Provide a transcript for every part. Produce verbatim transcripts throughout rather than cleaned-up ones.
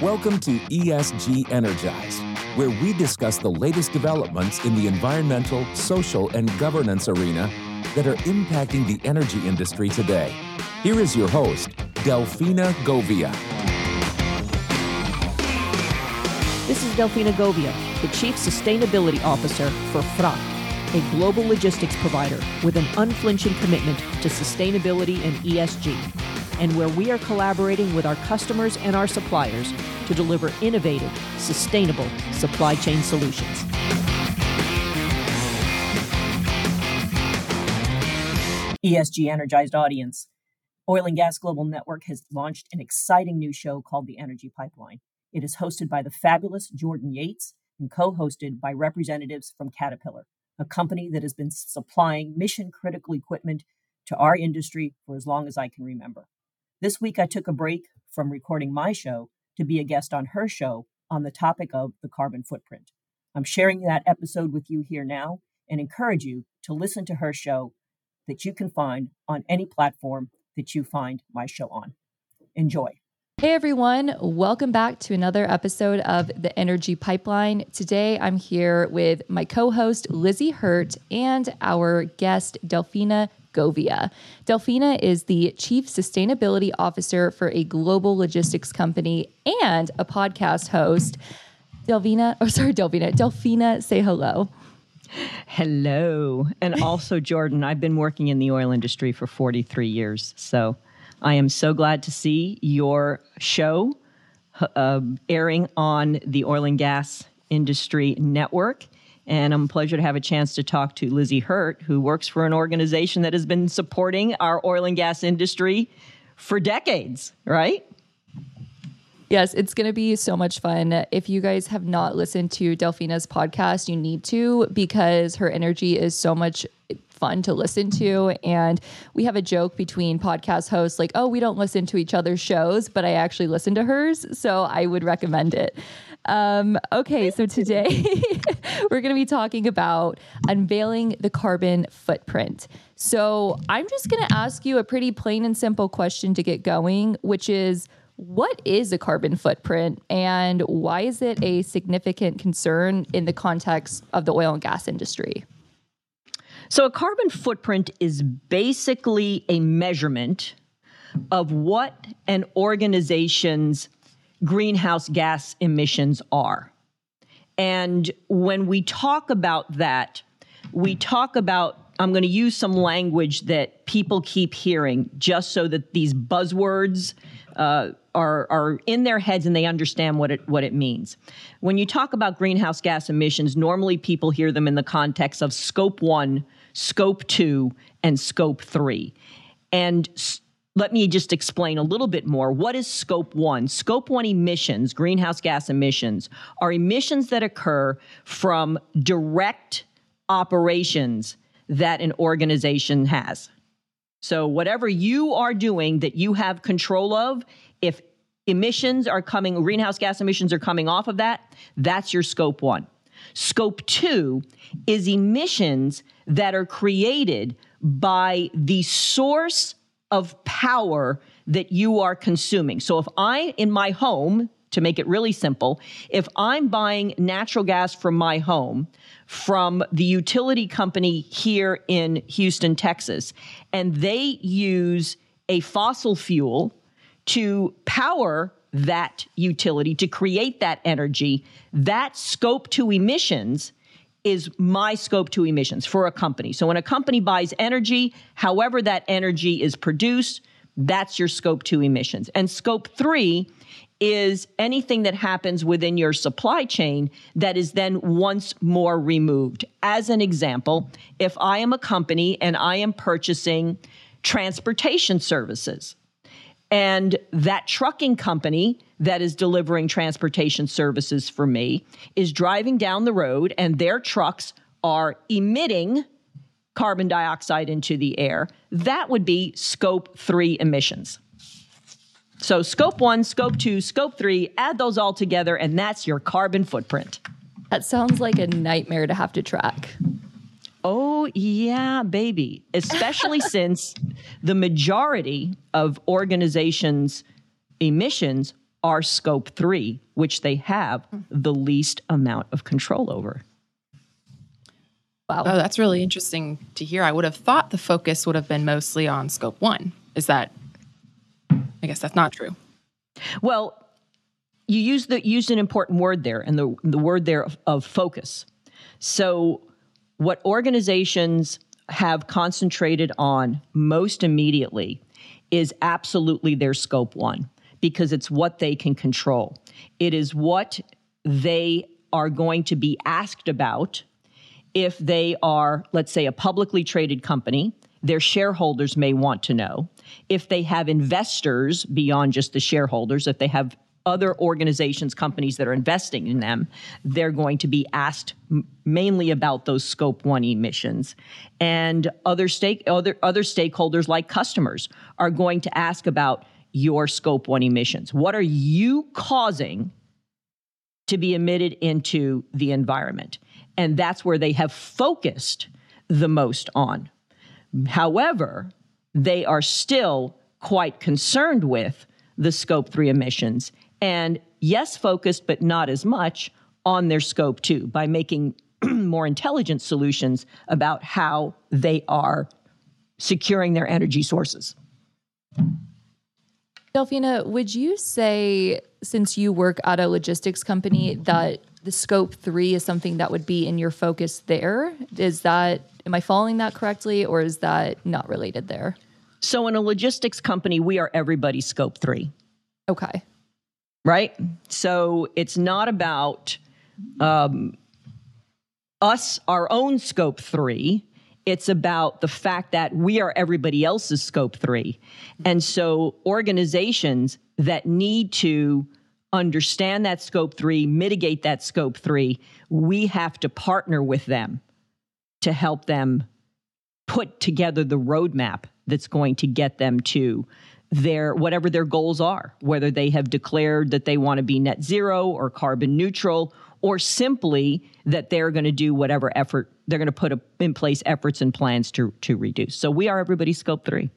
Welcome to E S G Energize, where we discuss the latest developments in the environmental, social, and governance arena that are impacting the energy industry today. Here is your host, Delfina Govia. This is Delfina Govia, the Chief Sustainability Officer for FRAC, a global logistics provider with an unflinching commitment to sustainability and E S G, and where we are collaborating with our customers and our suppliers to deliver innovative, sustainable supply chain solutions. E S G Energized audience, Oil and Gas Global Network has launched an exciting new show called The Energy Pipeline. It is hosted by the fabulous Jordan Yates and co-hosted by representatives from Caterpillar, a company that has been supplying mission-critical equipment to our industry for as long as I can remember. This week, I took a break from recording my show to be a guest on her show on the topic of the carbon footprint. I'm sharing that episode with you here now and encourage you to listen to her show that you can find on any platform that you find my show on. Enjoy. Hey everyone, welcome back to another episode of The Energy Pipeline. Today I'm here with my co-host Lizzie Hurt and our guest Delfina Govia. Delfina is the Chief Sustainability Officer for a global logistics company and a podcast host. Delfina, oh sorry, Delfina. Delfina, say hello. Hello. And also, Jordan, I've been working in the oil industry for forty-three years, so I am so glad to see your show uh, airing on the Oil and Gas Industry Network. And I'm a pleasure to have a chance to talk to Lizzie Hurt, who works for an organization that has been supporting our oil and gas industry for decades, right? Yes, it's going to be so much fun. If you guys have not listened to Delfina's podcast, you need to, because her energy is so much fun to listen to. And we have a joke between podcast hosts like, oh, we don't listen to each other's shows, but I actually listen to hers. So I would recommend it. Um, okay, so today we're going to be talking about unveiling the carbon footprint. So I'm just going to ask you a pretty plain and simple question to get going, which is, what is a carbon footprint and why is it a significant concern in the context of the oil and gas industry? So a carbon footprint is basically a measurement of what an organization's greenhouse gas emissions are. And when we talk about that, we talk about, I'm going to use some language that people keep hearing just so that these buzzwords uh, are, are in their heads and they understand what it, what it means. When you talk about greenhouse gas emissions, normally people hear them in the context of scope one, scope two, and scope three. And s- let me just explain a little bit more. What is scope one? Scope one emissions, greenhouse gas emissions, are emissions that occur from direct operations that an organization has. So whatever you are doing that you have control of, if emissions are coming, greenhouse gas emissions are coming off of that, that's your scope one. Scope two is emissions that are created by the source of power that you are consuming. So if I, in my home, to make it really simple, if I'm buying natural gas from my home from the utility company here in Houston, Texas, and they use a fossil fuel to power that utility, to create that energy, that scope two emissions is my scope two emissions for a company. So when a company buys energy, however that energy is produced, that's your scope two emissions. And scope three is anything that happens within your supply chain that is then once more removed. As an example, if I am a company and I am purchasing transportation services, and that trucking company that is delivering transportation services for me is driving down the road and their trucks are emitting carbon dioxide into the air, that would be scope three emissions. So scope one, scope two, scope three, add those all together, and that's your carbon footprint. That sounds like a nightmare to have to track. Oh, yeah, baby. Especially since the majority of organizations' emissions are scope three, which they have the least amount of control over. Wow. Oh, that's really interesting to hear. I would have thought the focus would have been mostly on scope one. Is that, I guess that's not true. Well, you used, the, used an important word there, and the, the word there of, of focus. So what organizations have concentrated on most immediately is absolutely their scope one, because it's what they can control. It is what they are going to be asked about if they are, let's say, a publicly traded company. Their shareholders may want to know. If they have investors beyond just the shareholders, if they have other organizations, companies that are investing in them, they're going to be asked mainly about those scope one emissions. And other stake, other, other stakeholders like customers are going to ask about your scope one emissions. What are you causing to be emitted into the environment? And that's where they have focused the most on. However, they are still quite concerned with the scope three emissions, and yes, focused, but not as much on their scope two, by making more intelligent solutions about how they are securing their energy sources. Delfina, would you say, since you work at a logistics company, that the scope three is something that would be in your focus there? Is that, am I following that correctly, or is that not related there? So in a logistics company, we are everybody's scope three. Okay. Right? So it's not about um, us, our own scope three. It's about the fact that we are everybody else's scope three. And so organizations that need to understand that scope three, mitigate that scope three, we have to partner with them to help them put together the roadmap that's going to get them to their, whatever their goals are, whether they have declared that they want to be net zero or carbon neutral, or simply that they're going to do whatever effort, they're going to put in place efforts and plans to, to reduce. So we are everybody's scope three.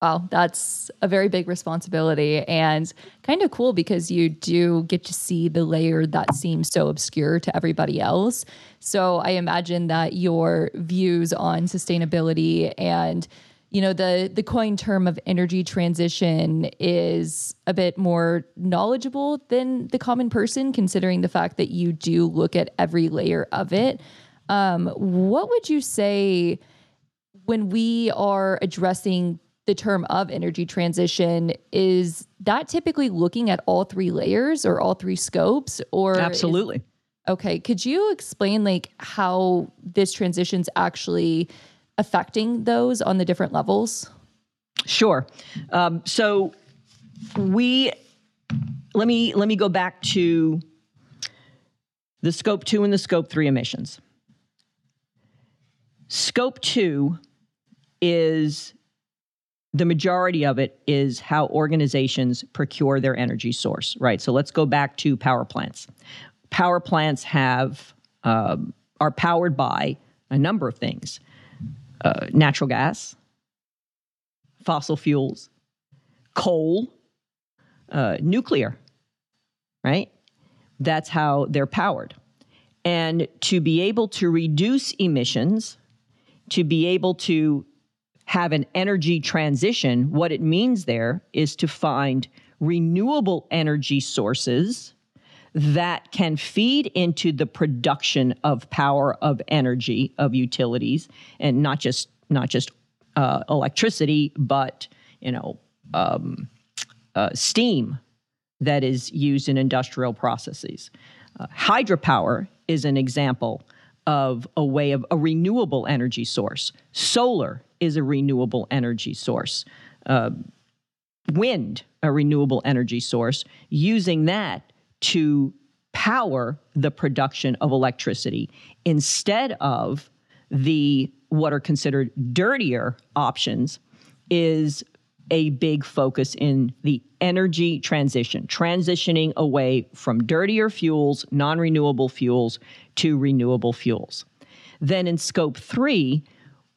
Wow, that's a very big responsibility, and kind of cool because you do get to see the layer that seems so obscure to everybody else. So I imagine that your views on sustainability and, you know, the, the coined term of energy transition is a bit more knowledgeable than the common person, considering the fact that you do look at every layer of it. Um, what would you say when we are addressing the term of energy transition, is that typically looking at all three layers or all three scopes? Or Absolutely. Is, okay. Could you explain like how this transition's actually affecting those on the different levels? Sure. Um, so we, let me, let me go back to the scope two and the scope three emissions. Scope two is, the majority of it is how organizations procure their energy source, right? So let's go back to power plants. Power plants have uh, are powered by a number of things. Uh, natural gas, fossil fuels, coal, uh, nuclear, right? That's how they're powered. And to be able to reduce emissions, to be able to have an energy transition, what it means there is to find renewable energy sources that can feed into the production of power, of energy, of utilities, and not just not just uh, electricity, but you know um, uh, steam that is used in industrial processes. Uh, hydropower is an example of a way of a renewable energy source. Solar is a renewable energy source. Uh, wind, a renewable energy source, using that to power the production of electricity instead of the, what are considered dirtier options, is a big focus in the energy transition, transitioning away from dirtier fuels, non-renewable fuels, to renewable fuels. Then in scope three,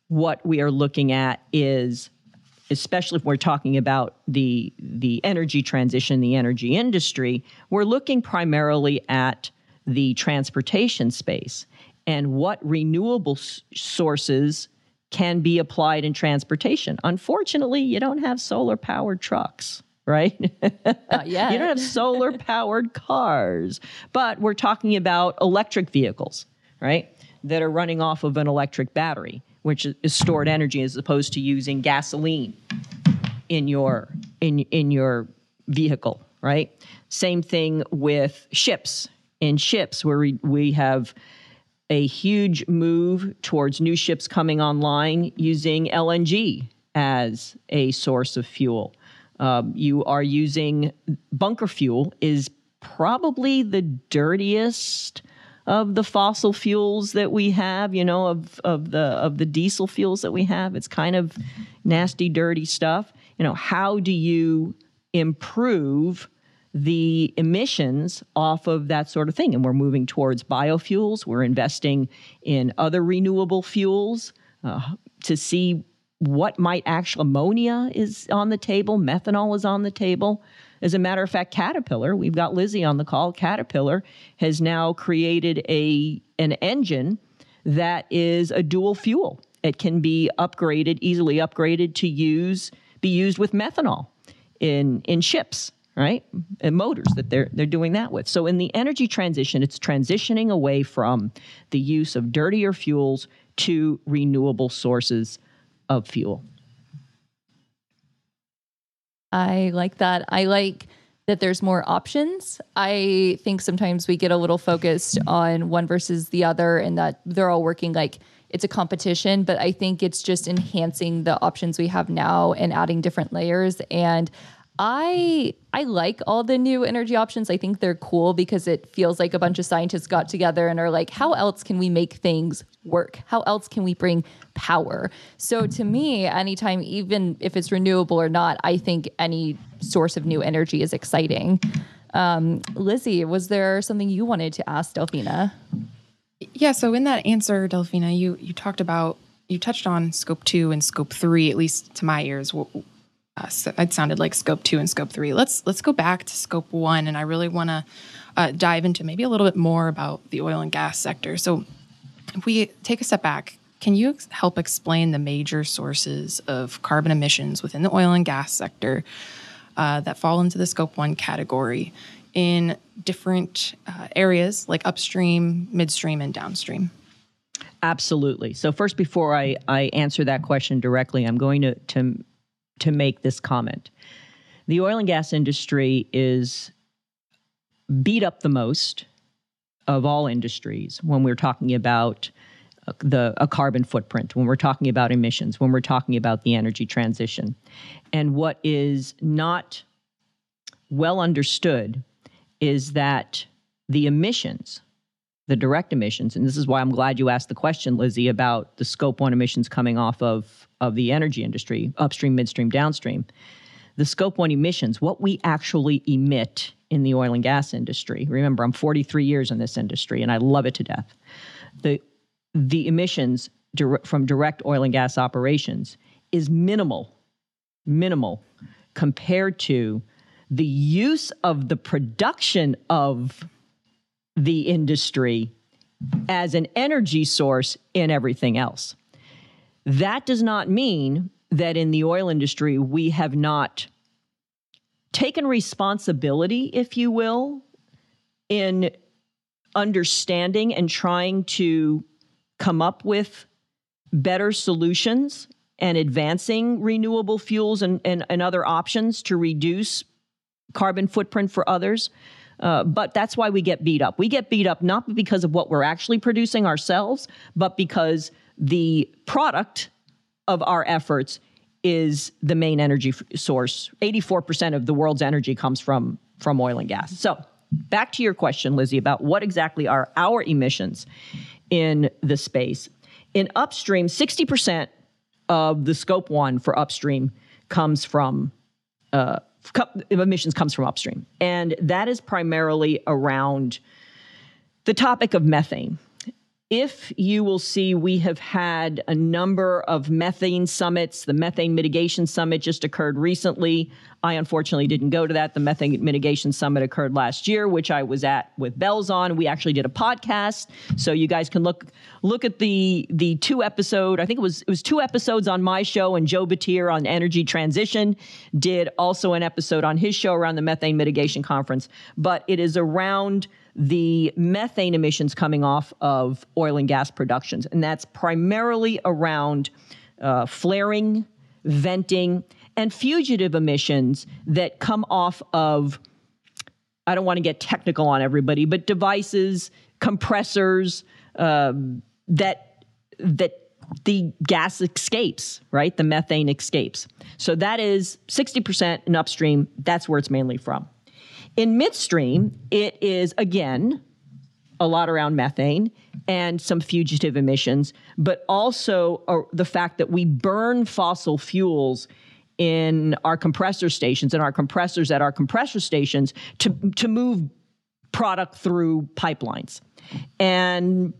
what we are looking at is, especially if we're talking about the, the energy transition, the energy industry, we're looking primarily at the transportation space and what renewable s- sources can be applied in transportation. Unfortunately, you don't have solar-powered trucks, right? Not yet. You don't have solar-powered cars, but we're talking about electric vehicles, right, that are running off of an electric battery, which is stored energy, as opposed to using gasoline in your in in your vehicle, right? Same thing with ships. In ships, where we, we have a huge move towards new ships coming online using L N G as a source of fuel. Um, you are using bunker fuel, is probably the dirtiest of the fossil fuels that we have, you know, of, of the of the diesel fuels that we have. It's kind of nasty, dirty stuff. You know, how do you improve the emissions off of that sort of thing? And we're moving towards biofuels. We're investing in other renewable fuels uh, to see what might actually, ammonia is on the table, methanol is on the table. As a matter of fact, Caterpillar, we've got Lizzie on the call, Caterpillar has now created a an engine that is a dual fuel. It can be upgraded, easily upgraded to use, be used with methanol in, in ships, right? And motors that they're they're doing that with. So in the energy transition, it's transitioning away from the use of dirtier fuels to renewable sources of fuel. I like that. I like that there's more options. I think sometimes we get a little focused on one versus the other and that they're all working like it's a competition, but I think it's just enhancing the options we have now and adding different layers. And I I like all the new energy options. I think they're cool because it feels like a bunch of scientists got together and are like, how else can we make things work? How else can we bring power? So to me, anytime, even if it's renewable or not, I think any source of new energy is exciting. Um, Lizzie, was there something you wanted to ask Delfina? Yeah, so in that answer, Delfina, you, you talked about, you touched on scope two and scope three, at least to my ears. Uh, so it sounded like scope two and scope three. Let's let's go back to scope one, and I really want to uh, dive into maybe a little bit more about the oil and gas sector. So if we take a step back, can you ex- help explain the major sources of carbon emissions within the oil and gas sector uh, that fall into the scope one category in different uh, areas like upstream, midstream, and downstream? Absolutely. So first, before I, I answer that question directly, I'm going to... to to make this comment. The oil and gas industry is beat up the most of all industries when we're talking about the a carbon footprint, when we're talking about emissions, when we're talking about the energy transition. And what is not well understood is that the emissions, the direct emissions, and this is why I'm glad you asked the question, Lizzie, about the scope one emissions coming off of, of the energy industry, upstream, midstream, downstream. The scope one emissions, what we actually emit in the oil and gas industry. Remember, I'm forty-three years in this industry, and I love it to death. The, the emissions dir- from direct oil and gas operations is minimal, minimal compared to the use of the production of the industry as an energy source in everything else. That does not mean that in the oil industry, we have not taken responsibility, if you will, in understanding and trying to come up with better solutions and advancing renewable fuels and, and, and other options to reduce carbon footprint for others. Uh, but that's why we get beat up. We get beat up not because of what we're actually producing ourselves, but because the product of our efforts is the main energy f- source. eighty-four percent of the world's energy comes from, from oil and gas. So back to your question, Lizzie, about what exactly are our emissions in the space. In upstream, sixty percent of the scope one for upstream comes from uh emissions comes from upstream. And that is primarily around the topic of methane. if you will see, we have had a number of methane summits. The methane mitigation summit just occurred recently. I unfortunately didn't go to that. The methane mitigation summit occurred last year, which I was at with bells on. We actually did a podcast, so you guys can look look at the the two episode. I think it was it was two episodes on my show, and Joe Batir on Energy Transition did also an episode on his show around the methane mitigation conference. But it is around the methane emissions coming off of oil and gas productions. And that's primarily around uh, flaring, venting, and fugitive emissions that come off of, I don't want to get technical on everybody, but devices, compressors, uh, that that the gas escapes, right? The methane escapes. So that is sixty percent in upstream. That's where it's mainly from. In midstream, it is, again, a lot around methane and some fugitive emissions, but also uh, the fact that we burn fossil fuels in our compressor stations and our compressors at our compressor stations to, to move product through pipelines. And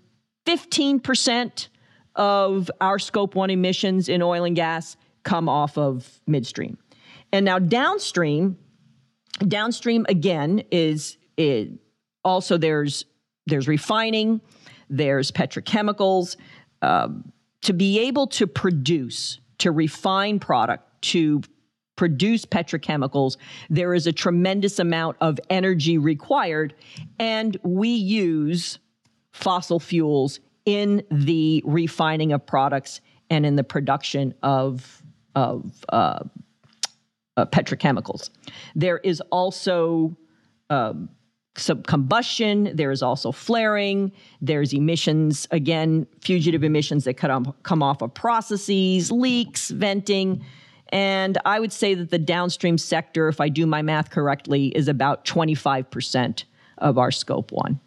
fifteen percent of our scope one emissions in oil and gas come off of midstream. And now downstream, Downstream, again, is, is also there's there's refining, there's petrochemicals. Um, to be able to produce, to refine product, to produce petrochemicals, there is a tremendous amount of energy required, and we use fossil fuels in the refining of products and in the production of, of uh Uh, petrochemicals. There is also um, some combustion. There is also flaring. There's emissions, again, fugitive emissions that could um, come off of processes, leaks, venting. And I would say that the downstream sector, if I do my math correctly, is about twenty-five percent of our scope one.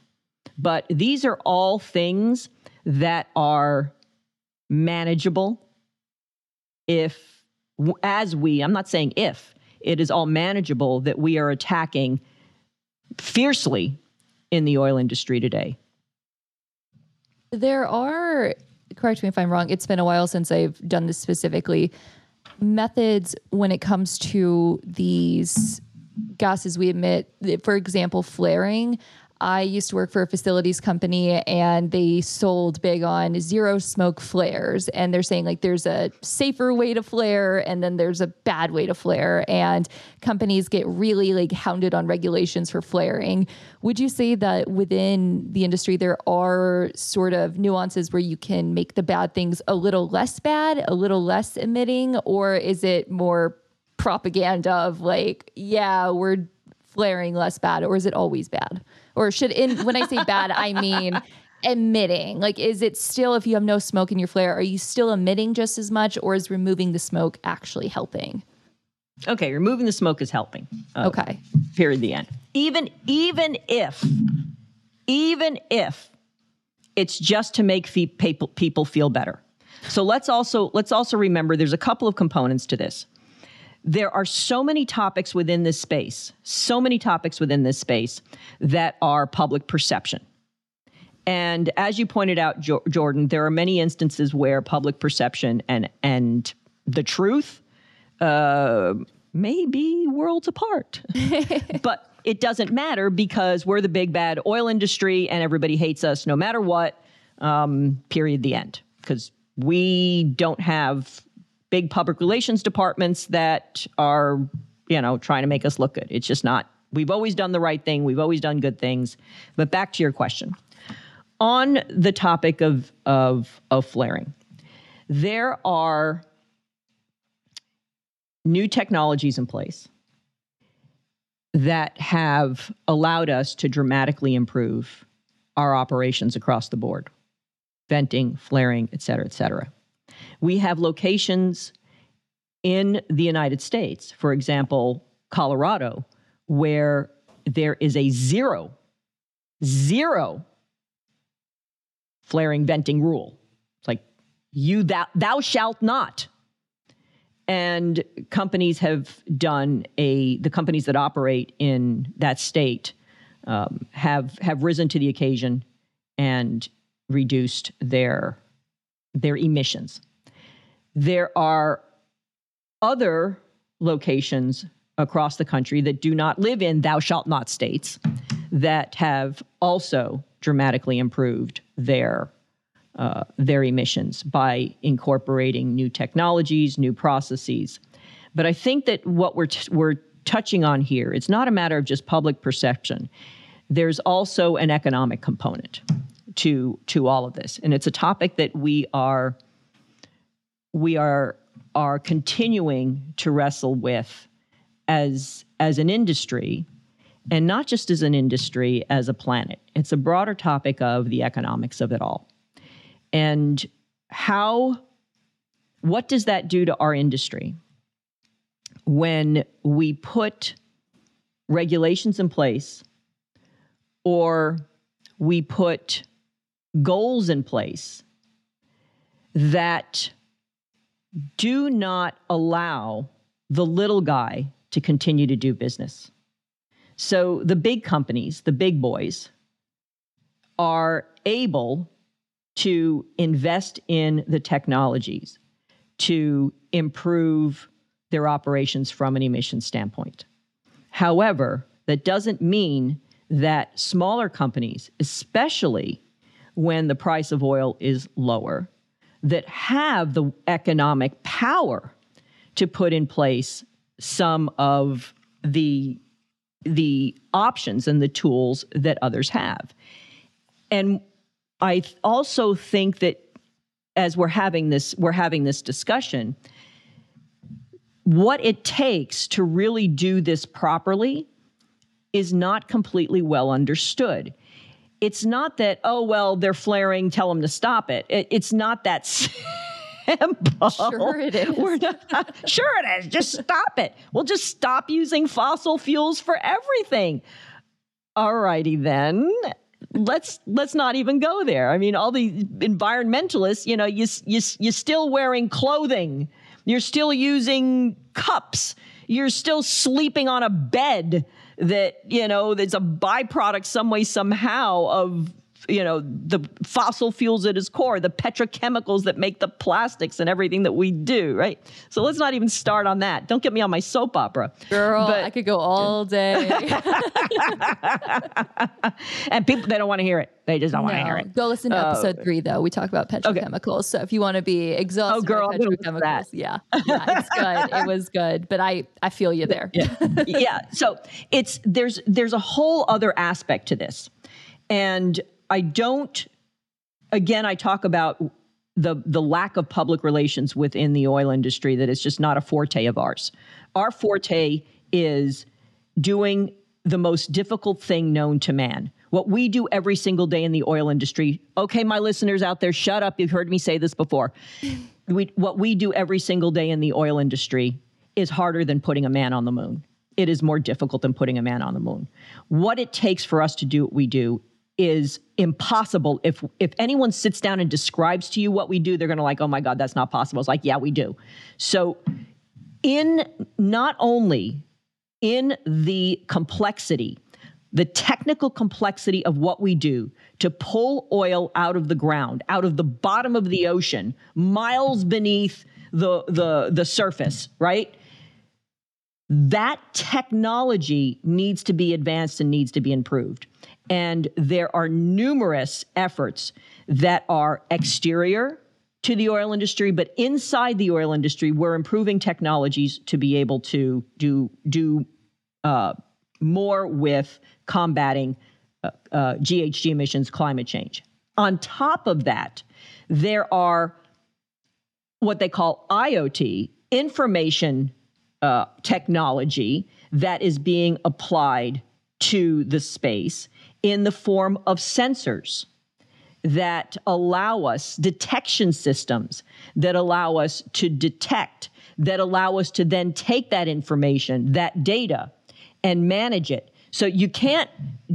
But these are all things that are manageable if as we, I'm not saying if, it is all manageable that we are attacking fiercely in the oil industry today. There are, correct me if I'm wrong, it's been a while since I've done this specifically, methods when it comes to these gases we emit, for example, flaring. I used to work for a facilities company and they sold big on zero smoke flares. And they're saying like there's a safer way to flare and then there's a bad way to flare. And companies get really like hounded on regulations for flaring. Would you say that within the industry, there are sort of nuances where you can make the bad things a little less bad, a little less emitting? Or is it more propaganda of like, yeah, we're flaring less bad? Or is it always bad? Or should, in, when I say bad, I mean emitting. Like, is it still, if you have no smoke in your flare, are you still emitting just as much, or is removing the smoke actually helping? Okay, removing the smoke is helping. Uh, okay. Period, the end. Even, even if, even if it's just to make fee- people, people feel better. So let's also, let's also remember there's a couple of components to this. There are so many topics within this space, so many topics within this space that are public perception. And as you pointed out, Jo- Jordan, there are many instances where public perception and and the truth uh, may be worlds apart. But it doesn't matter because we're the big bad oil industry and everybody hates us no matter what, um, period, the end. Because we don't have big public relations departments that are, you know, trying to make us look good. It's just not, we've always done the right thing. We've always done good things. But back to your question. On the topic of, of, of flaring, there are new technologies in place that have allowed us to dramatically improve our operations across the board, venting, flaring, et cetera, et cetera. We have locations in the United States, for example, Colorado, where there is a zero, zero flaring venting rule. It's like, you thou, thou shalt not. And companies have done a, the companies that operate in that state um, have have risen to the occasion and reduced their their emissions. There are other locations across the country that do not live in thou shalt not states that have also dramatically improved their uh, their emissions by incorporating new technologies, new processes. But I think that what we're t- we're touching on here, it's not a matter of just public perception. There's also an economic component to to all of this, and it's a topic that we are we are are continuing to wrestle with as as an industry. And not just as an industry, as a planet. It's a broader topic of the economics of it all. And how, what does that do to our industry when we put regulations in place or we put goals in place that do not allow the little guy to continue to do business? So the big companies, the big boys, are able to invest in the technologies to improve their operations from an emission standpoint. However, that doesn't mean that smaller companies, especially when the price of oil is lower, that have the economic power to put in place some of the the options and the tools that others have. And I th- also think that as we're having this, we're having this discussion, what it takes to really do this properly is not completely well understood. It's not that, oh, well, they're flaring, tell them to stop it. it it's not that simple. Sure it is. We're not, sure it is. Just stop it. We'll just stop using fossil fuels for everything. All righty then. Let's let's not even go there. I mean, all the environmentalists, you know, you you you're still wearing clothing. You're still using cups. You're still sleeping on a bed that, you know, that's a byproduct some way somehow of, you know, the fossil fuels at its core, the petrochemicals that make the plastics and everything that we do, right? So let's not even start on that. Don't get me on my soap opera. Girl, but I could go all day. And people, they don't want to hear it. They just don't no. want to hear it. Go listen to episode oh. three, though. We talk about petrochemicals. Okay. So if you want to be exhausted oh, girl, by petrochemicals, yeah. yeah, it's good. It was good. But I, I feel you there. Yeah. yeah. So it's there's there's a whole other aspect to this. And I don't, again, I talk about the the lack of public relations within the oil industry, that it's just not a forte of ours. Our forte is doing the most difficult thing known to man. What we do every single day in the oil industry, okay, my listeners out there, shut up. You've heard me say this before. We, what we do every single day in the oil industry is harder than putting a man on the moon. It is more difficult than putting a man on the moon. What it takes for us to do what we do is impossible. If if anyone sits down and describes to you what we do, they're going to like, oh my God, that's not possible. It's like, yeah, we do. So in not only in the complexity, the technical complexity of what we do to pull oil out of the ground, out of the bottom of the ocean, miles beneath the the the surface, right? That technology needs to be advanced and needs to be improved. And there are numerous efforts that are exterior to the oil industry, but inside the oil industry, we're improving technologies to be able to do do uh, more with combating uh, uh, G H G emissions, climate change. On top of that, there are what they call I O T, information uh, technology, that is being applied to the space in the form of sensors that allow us, detection systems that allow us to detect, that allow us to then take that information, that data, and manage it. So you can't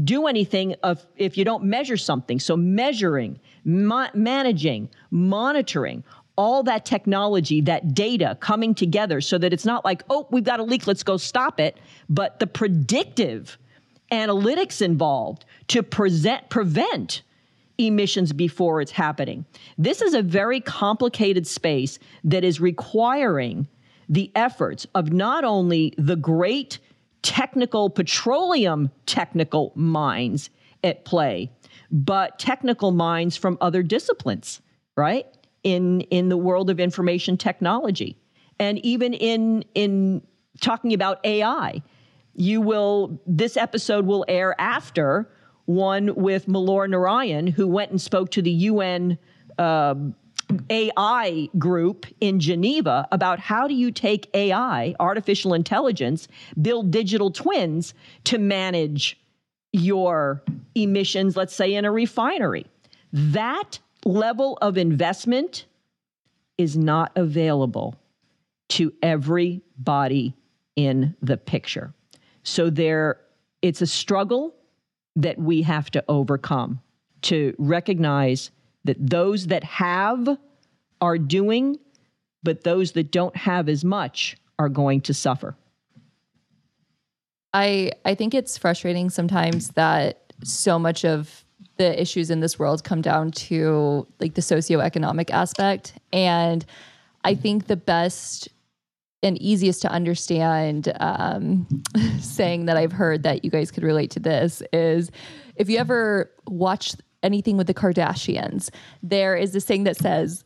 do anything of, if you don't measure something. So measuring, mo- managing, monitoring, all that technology, that data coming together so that it's not like, oh, we've got a leak, let's go stop it. But the predictive analytics involved to present, prevent emissions before it's happening. This is a very complicated space that is requiring the efforts of not only the great technical petroleum technical minds at play, but technical minds from other disciplines, right? In in the world of information technology. And even in in talking about A I, you will, this episode will air after one with Malor Narayan, who went and spoke to the U N uh, A I group in Geneva about how do you take A I, artificial intelligence, build digital twins to manage your emissions, let's say in a refinery. That level of investment is not available to everybody in the picture. So there, it's a struggle that we have to overcome to recognize that those that have are doing, but those that don't have as much are going to suffer. I I think it's frustrating sometimes that so much of the issues in this world come down to like the socioeconomic aspect. And I think the best and easiest to understand um, saying that I've heard that you guys could relate to this is if you ever watch anything with the Kardashians, there is this thing that says,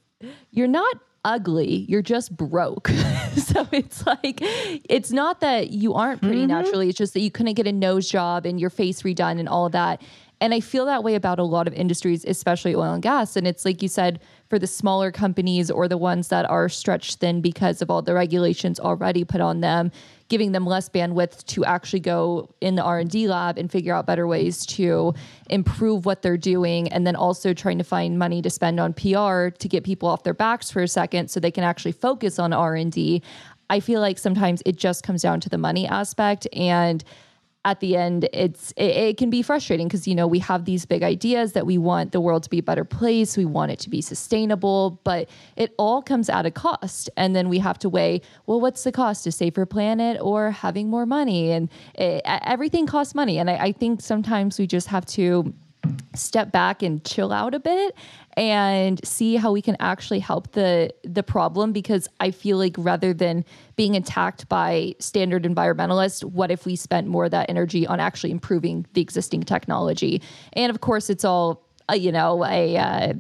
you're not ugly, you're just broke. So it's like, it's not that you aren't pretty mm-hmm. naturally, it's just that you couldn't get a nose job and your face redone and all of that. And I feel that way about a lot of industries, especially oil and gas. And it's like you said, for the smaller companies or the ones that are stretched thin because of all the regulations already put on them, giving them less bandwidth to actually go in the R and D lab and figure out better ways to improve what they're doing. And then also trying to find money to spend on P R to get people off their backs for a second so they can actually focus on R and D. I feel like sometimes it just comes down to the money aspect. And at the end, it's it, it can be frustrating because, you know, we have these big ideas that we want the world to be a better place. We want it to be sustainable, but it all comes at a cost. And then we have to weigh, well, what's the cost? A safer planet or having more money? And it, everything costs money. And I, I think sometimes we just have to step back and chill out a bit and see how we can actually help the the problem, because I feel like rather than being attacked by standard environmentalists, what if we spent more of that energy on actually improving the existing technology? And of course, it's all, uh, you know, a, uh,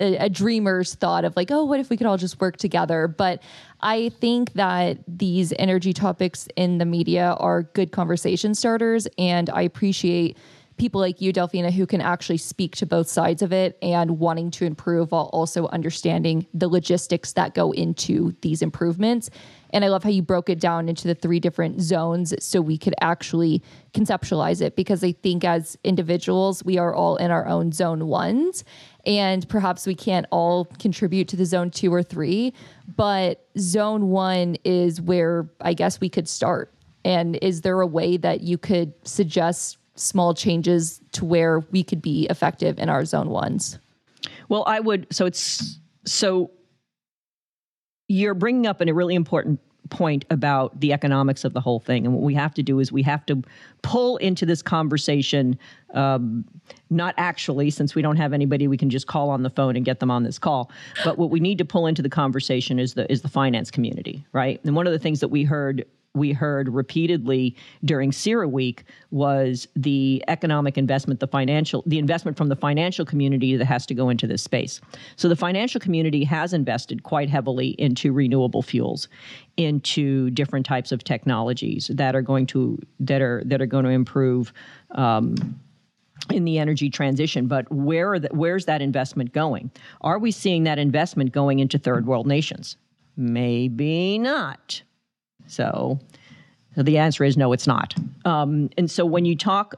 a, a dreamer's thought of like, oh, what if we could all just work together? But I think that these energy topics in the media are good conversation starters, and I appreciate people like you, Delfina, who can actually speak to both sides of it and wanting to improve while also understanding the logistics that go into these improvements. And I love how you broke it down into the three different zones so we could actually conceptualize it, because I think as individuals, we are all in our own zone ones, and perhaps we can't all contribute to the zone two or three, but zone one is where I guess we could start. And is there a way that you could suggest small changes to where we could be effective in our zone ones? Well, I would, so it's, so you're bringing up a really important point about the economics of the whole thing. And what we have to do is we have to pull into this conversation, um, not actually, since we don't have anybody we can just call on the phone and get them on this call. But what we need to pull into the conversation is the, is the finance community, right? And one of the things that we heard we heard repeatedly during CERA Week was the economic investment, the financial, the investment from the financial community that has to go into this space. So the financial community has invested quite heavily into renewable fuels, into different types of technologies that are going to that are that are going to improve um, in the energy transition. But where are the, where's that investment going? Are we seeing that investment going into third world nations? Maybe not. So, so the answer is no, it's not. Um, and so when you talk,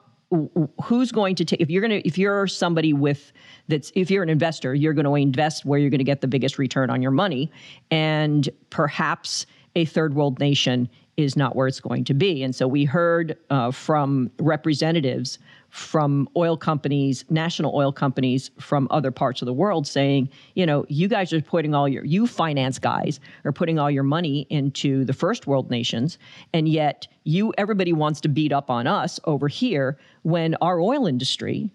who's going to take, if you're going to, if you're somebody with that's, if you're an investor, you're going to invest where you're going to get the biggest return on your money. And perhaps a third world nation is not where it's going to be. And so we heard uh, from representatives from oil companies, national oil companies from other parts of the world saying, you know, you guys are putting all your, you finance guys are putting all your money into the first world nations. And yet you, everybody wants to beat up on us over here when our oil industry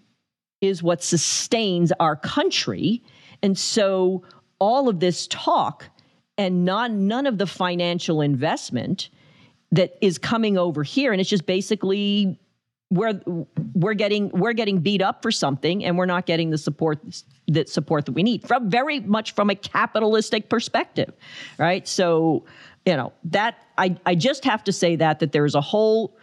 is what sustains our country. And so all of this talk and not, none of the financial investment that is coming over here, and it's just basically we're we're getting we're getting beat up for something, and we're not getting the support that support that we need from very much from a capitalistic perspective, right? So, you know, that I I just have to say that that there is a whole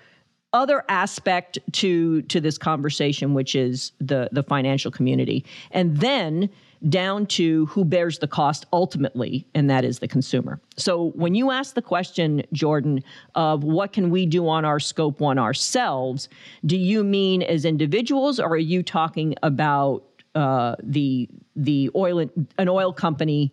other aspect to to this conversation, which is the the financial community, and then down to who bears the cost ultimately, and that is the consumer. So when you ask the question, Jordan, of what can we do on our scope one ourselves, do you mean as individuals, or are you talking about uh, the the oil an oil company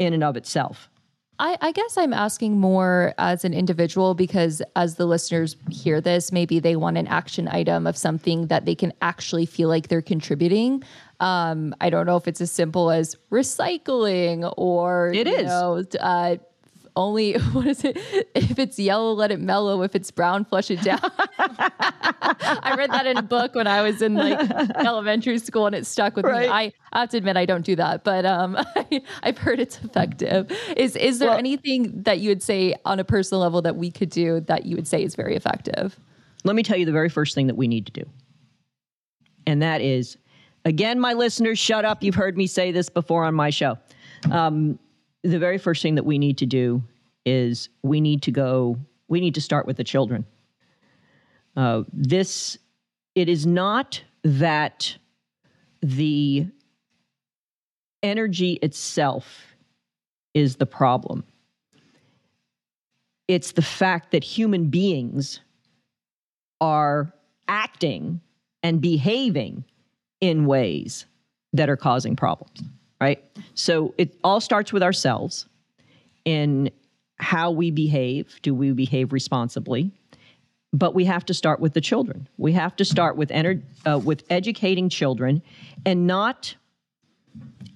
in and of itself? I, I guess I'm asking more as an individual, because as the listeners hear this, maybe they want an action item of something that they can actually feel like they're contributing. Um, I don't know if it's as simple as recycling or it you is. Know, uh, only what is it? If it's yellow, let it mellow. If it's brown, flush it down. I read that in a book when I was in like elementary school, and it stuck with right. me. I, I have to admit I don't do that, but um, I, I've heard it's effective. Is is there well, anything that you would say on a personal level that we could do that you would say is very effective? Let me tell you the very first thing that we need to do, and that is. Again, my listeners, shut up. You've heard me say this before on my show. Um, the very first thing that we need to do is we need to go, we need to start with the children. Uh, this, it is not that the energy itself is the problem. It's the fact that human beings are acting and behaving in ways that are causing problems, right? So it all starts with ourselves in how we behave. Do we behave responsibly? But we have to start with the children. We have to start with ener- uh, with educating children, and not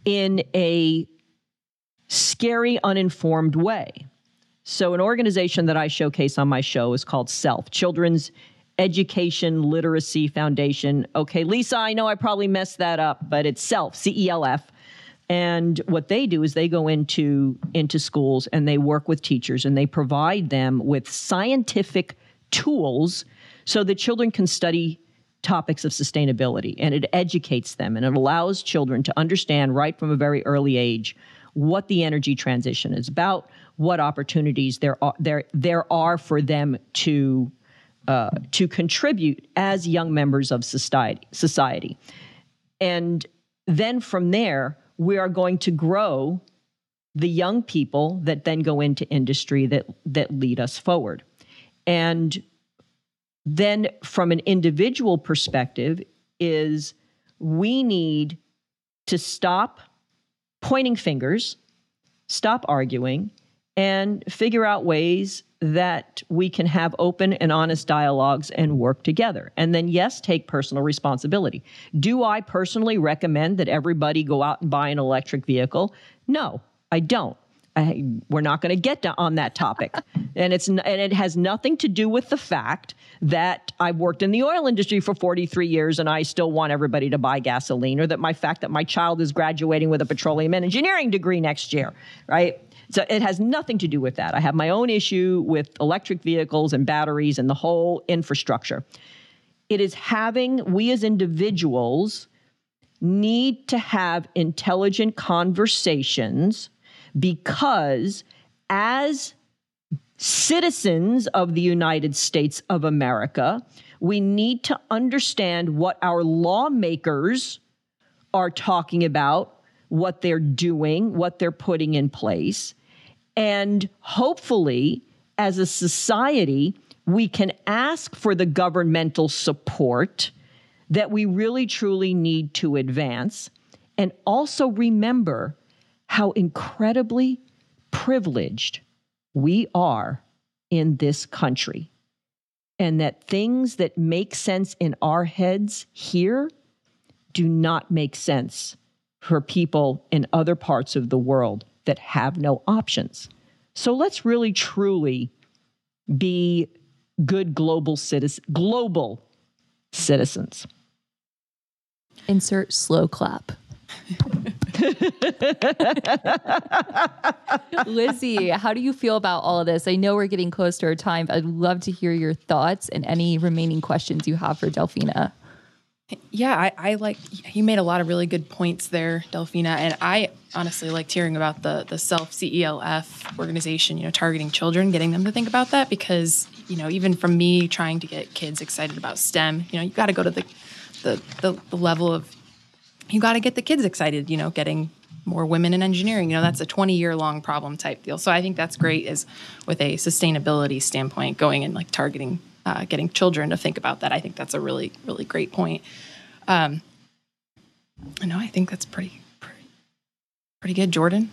in a scary, uninformed way. So an organization that I showcase on my show is called CELF, Children's Education Literacy Foundation. Okay, Lisa, I know I probably messed that up, but it's CELF, C E L F. And what they do is they go into, into schools and they work with teachers, and they provide them with scientific tools so that children can study topics of sustainability. And it educates them, and it allows children to understand right from a very early age what the energy transition is about, what opportunities there are, there, there are for them to Uh, to contribute as young members of society, society. And then from there, we are going to grow the young people that then go into industry that, that lead us forward. And then from an individual perspective is we need to stop pointing fingers, stop arguing, and figure out ways that we can have open and honest dialogues and work together. And then, yes, take personal responsibility. Do I personally recommend that everybody go out and buy an electric vehicle? No, I don't. I, we're not going to get on that topic. And it's and it has nothing to do with the fact that I've worked in the oil industry for forty-three years and I still want everybody to buy gasoline, or that my fact that my child is graduating with a petroleum engineering degree next year, right? So it has nothing to do with that. I have my own issue with electric vehicles and batteries and the whole infrastructure. It is having, we as individuals need to have intelligent conversations, because as citizens of the United States of America, we need to understand what our lawmakers are talking about, what they're doing, what they're putting in place. And hopefully, as a society, we can ask for the governmental support that we really truly need to advance. And also remember how incredibly privileged we are in this country, and that things that make sense in our heads here do not make sense for people in other parts of the world that have no options. So let's really truly be good global citizen, global citizens. Insert slow clap. Lizzie, how do you feel about all of this? I know we're getting close to our time. I'd love to hear your thoughts and any remaining questions you have for Delfina. Yeah, I, I like, you made a lot of really good points there, Delfina. And I honestly liked hearing about the the CELF, C E L F organization, you know, targeting children, getting them to think about that, because, you know, even from me trying to get kids excited about STEM, you know, you got to go to the, the, the, the level of, you got to get the kids excited, you know, getting more women in engineering. You know, that's a twenty-year long problem type deal. So I think that's great as with a sustainability standpoint, going and like targeting Uh, getting children to think about that. I think that's a really, really great point. Um, no, I think that's pretty, pretty, pretty good, Jordan.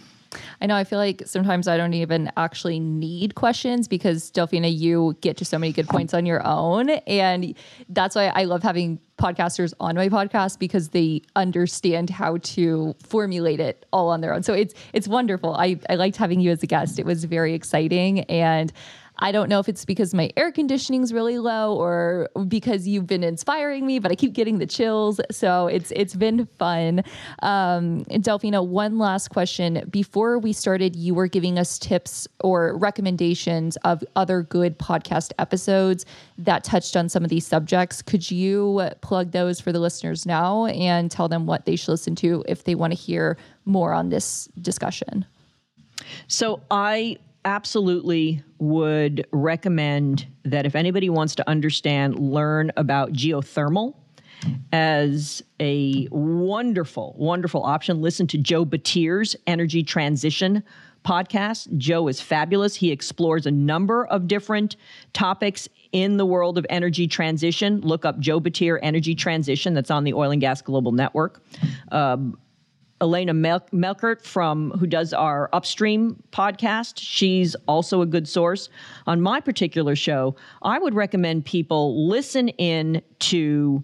I know. I feel like sometimes I don't even actually need questions because Delfina, you get to so many good points on your own. And that's why I love having podcasters on my podcast, because they understand how to formulate it all on their own. So it's, it's wonderful. I, I liked having you as a guest. It was very exciting. And I don't know if it's because my air conditioning's really low or because you've been inspiring me, but I keep getting the chills. So it's it's been fun. Um, Delfina, one last question. Before we started, you were giving us tips or recommendations of other good podcast episodes that touched on some of these subjects. Could you plug those for the listeners now and tell them what they should listen to if they want to hear more on this discussion? So I... absolutely would recommend that if anybody wants to understand, learn about geothermal as a wonderful, wonderful option. Listen to Joe Batir's Energy Transition podcast. Joe is fabulous. He explores a number of different topics in the world of energy transition. Look up Joe Batir Energy Transition. That's on the Oil and Gas Global Network. Um, Elena Mel- Melkert from who does our Upstream podcast. She's also a good source. On my particular show, I would recommend people listen in to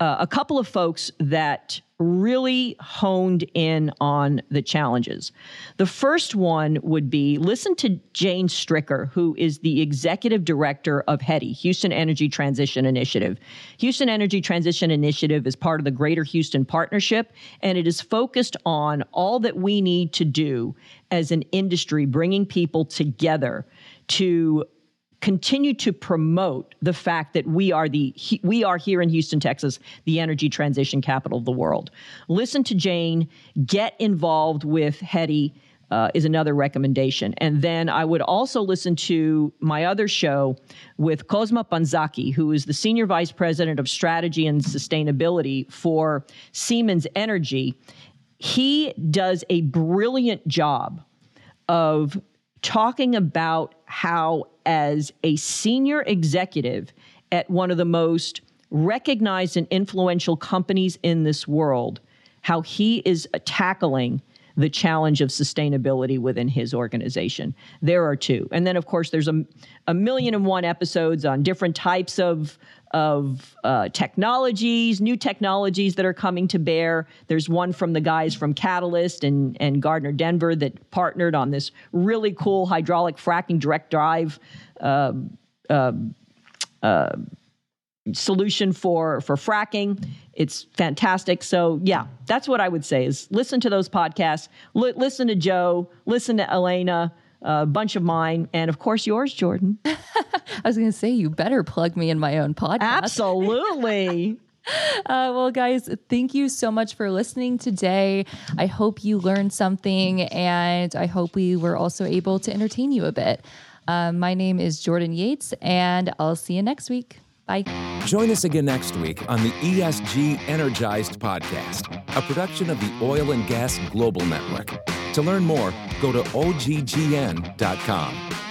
uh, a couple of folks that really honed in on the challenges. The first one would be listen to Jane Stricker, who is the executive director of HETI, Houston Energy Transition Initiative. Houston Energy Transition Initiative is part of the Greater Houston Partnership, and it is focused on all that we need to do as an industry, bringing people together to continue to promote the fact that we are the we are here in Houston, Texas, the energy transition capital of the world. Listen to Jane, get involved with HETI uh, is another recommendation. And then I would also listen to my other show with Cosma Banzaki, who is the Senior Vice President of Strategy and Sustainability for Siemens Energy. He does a brilliant job of talking about how, as a senior executive at one of the most recognized and influential companies in this world, how he is tackling the challenge of sustainability within his organization. There are two. And then, of course, there's a, a million and one episodes on different types of, of uh, technologies, new technologies that are coming to bear. There's one from the guys from Catalyst and, and Gardner Denver that partnered on this really cool hydraulic fracking direct drive uh, uh, uh, solution for, for fracking. It's fantastic. So yeah, that's what I would say is listen to those podcasts, li- listen to Joe, listen to Elena, a bunch of mine, and of course yours, Jordan. I was going to say, you better plug me in my own podcast. Absolutely. Uh, well, guys, thank you so much for listening today. I hope you learned something, and I hope we were also able to entertain you a bit. Uh, my name is Jordan Yates, and I'll see you next week. Bye. Join us again next week on the E S G Energized podcast, a production of the Oil and Gas Global Network. To learn more, go to O G G N dot com.